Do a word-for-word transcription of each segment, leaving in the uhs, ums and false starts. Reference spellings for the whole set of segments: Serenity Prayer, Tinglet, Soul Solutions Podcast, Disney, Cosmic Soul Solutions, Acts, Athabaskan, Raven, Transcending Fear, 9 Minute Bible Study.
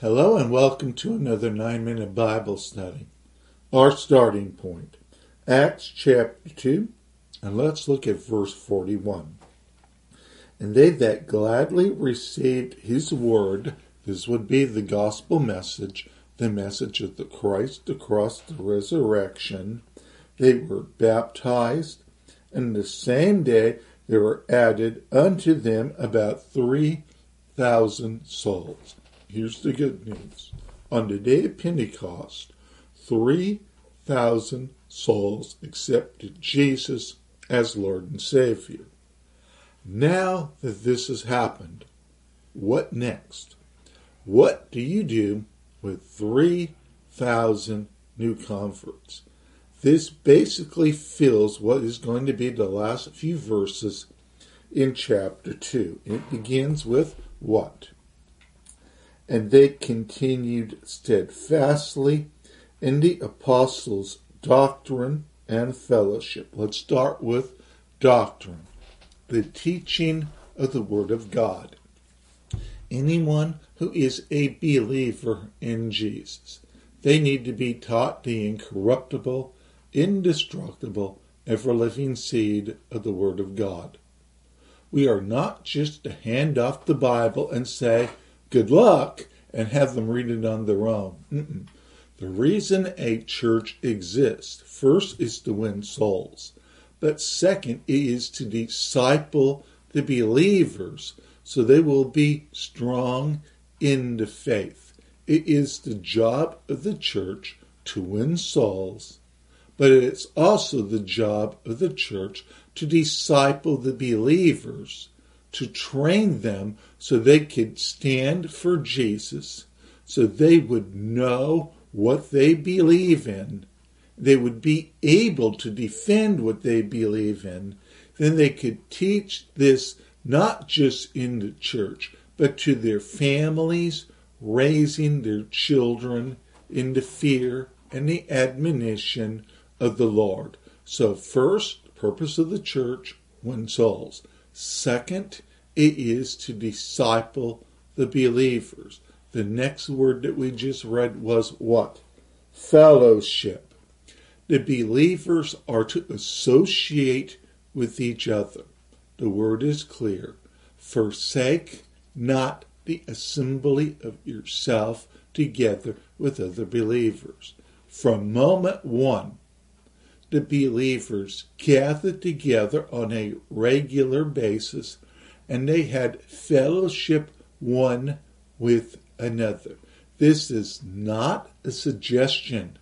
Hello and welcome to another nine minute Bible Study. Our starting point, Acts chapter two, and let's look at verse forty-one. And they that gladly received his word, this would be the gospel message, the message of the Christ across the resurrection, they were baptized, and the same day there were added unto them about three thousand souls. Here's the good news. On the day of Pentecost, three thousand souls accepted Jesus as Lord and Savior. Now that this has happened, what next? What do you do with three thousand new converts? This basically fills what is going to be the last few verses in chapter two. It begins with what? And they continued steadfastly in the apostles' doctrine and fellowship. Let's start with doctrine, the teaching of the Word of God. Anyone who is a believer in Jesus, they need to be taught the incorruptible, indestructible, ever-living seed of the Word of God. We are not just to hand off the Bible and say, good luck, and have them read it on their own. Mm-mm. The reason a church exists, first, is to win souls, but second, it is to disciple the believers so they will be strong in the faith. It is the job of the church to win souls, but it's also the job of the church to disciple the believers, to train them so they could stand for Jesus, so they would know what they believe in, they would be able to defend what they believe in, then they could teach this not just in the church, but to their families, raising their children in the fear and the admonition of the Lord. So first, purpose of the church, win souls. Second, it is to disciple the believers. The next word that we just read was what? Fellowship. The believers are to associate with each other. The word is clear. Forsake not the assembly of yourself together with other believers. From moment one, the believers gathered together on a regular basis, and they had fellowship one with another. This is not a suggestion.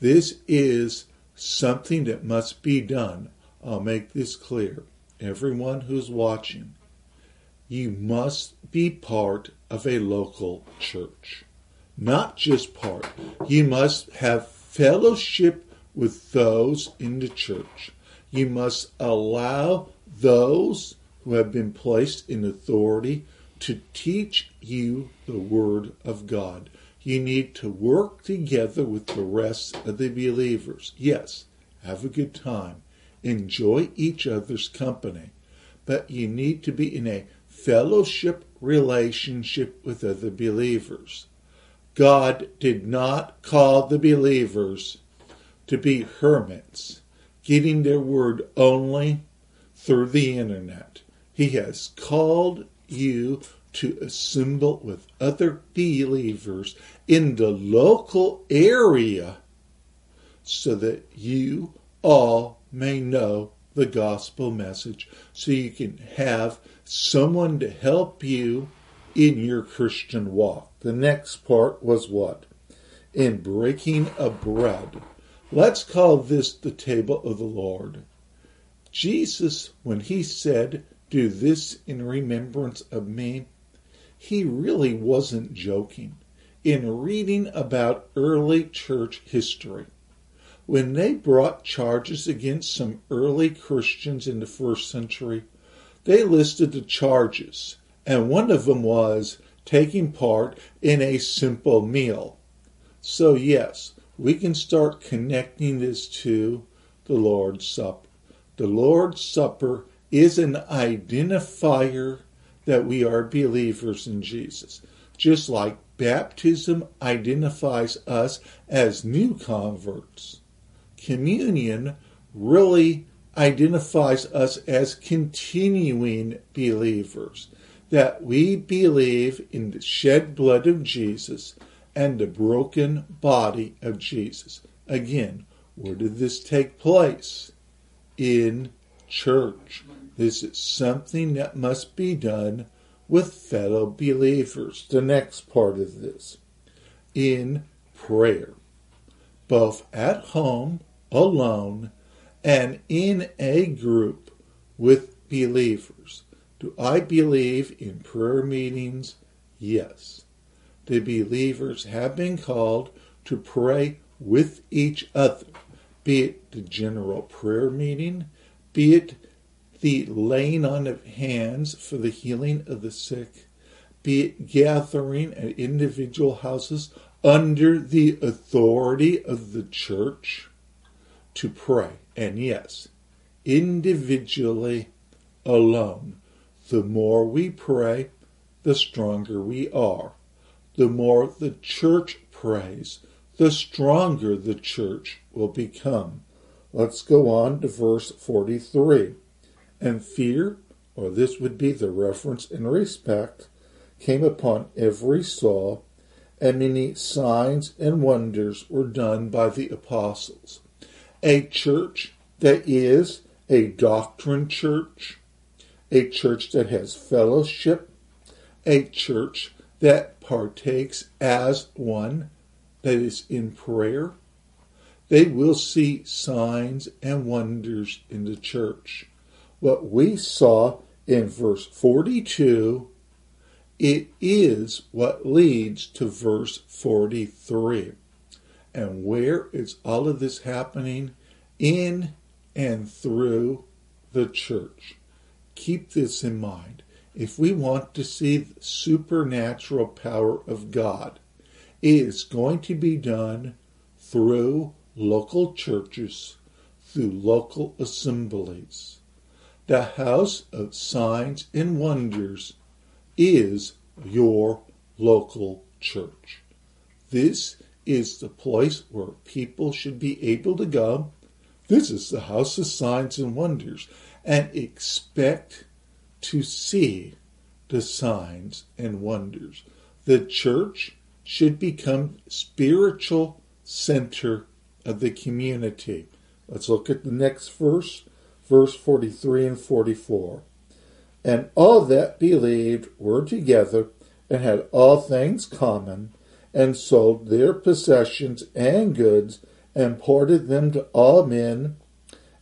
This is something that must be done. I'll make this clear. Everyone who's watching, you must be part of a local church. Not just part. You must have fellowship with those in the church. You must allow those who have been placed in authority to teach you the Word of God. You need to work together with the rest of the believers. Yes, have a good time. Enjoy each other's company. But you need to be in a fellowship relationship with other believers. God did not call the believers to be hermits, getting their word only through the internet. He has called you to assemble with other believers in the local area so that you all may know the gospel message, so you can have someone to help you in your Christian walk. The next part was what? In breaking of bread. Let's call this the table of the Lord. Jesus, when he said, do this in remembrance of me, he really wasn't joking. In reading about early church history, when they brought charges against some early Christians in the first century, they listed the charges, and one of them was taking part in a simple meal. So yes, we can start connecting this to the Lord's Supper. The Lord's Supper is an identifier that we are believers in Jesus. Just like Baptism identifies us as new converts. Communion really identifies us as continuing believers, that we believe in the shed blood of Jesus and the broken body of Jesus. Again, where did this take place? In church. This is something that must be done with fellow believers. The next part of this, in prayer, both at home, alone, and in a group with believers. Do I believe in prayer meetings? Yes. The believers have been called to pray with each other, be it the general prayer meeting, be it the laying on of hands for the healing of the sick, be it gathering at individual houses under the authority of the church to pray. And yes, individually, alone. The more we pray, the stronger we are. The more the church prays, the stronger the church will become. Let's go on to verse forty-three. And fear, or this would be the reverence and respect, came upon every soul, and many signs and wonders were done by the apostles. A church that is a doctrine church, a church that has fellowship, a church that partakes as one, that is in prayer, they will see signs and wonders in the church. What we saw in verse forty-two, it is what leads to verse forty-three. And where is all of this happening? In and through the church. Keep this in mind. If we want to see the supernatural power of God, it is going to be done through local churches, through local assemblies. The house of signs and wonders is your local church. This is the place where people should be able to go. This is the house of signs and wonders, and expect to see the signs and wonders. The church should become spiritual center of the community. Let's look at the next verse, verse forty-three and forty-four. And all that believed were together and had all things common, and sold their possessions and goods, and ported them to all men,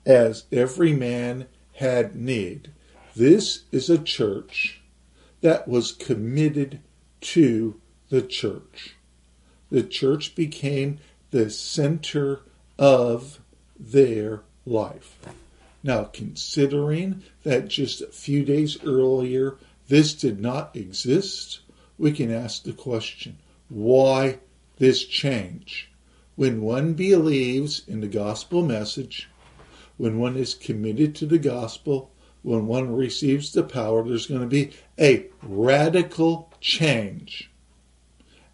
as every man had need. This is a church that was committed to the church. The church became the center of their life. Now, considering that just a few days earlier this did not exist, we can ask the question, why this change? When one believes in the gospel message, when one is committed to the gospel, when one receives the power, there's going to be a radical change.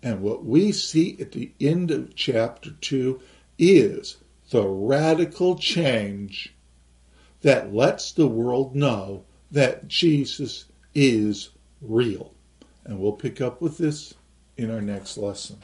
And what we see at the end of chapter two is the radical change that lets the world know that Jesus is real. And we'll pick up with this in our next lesson.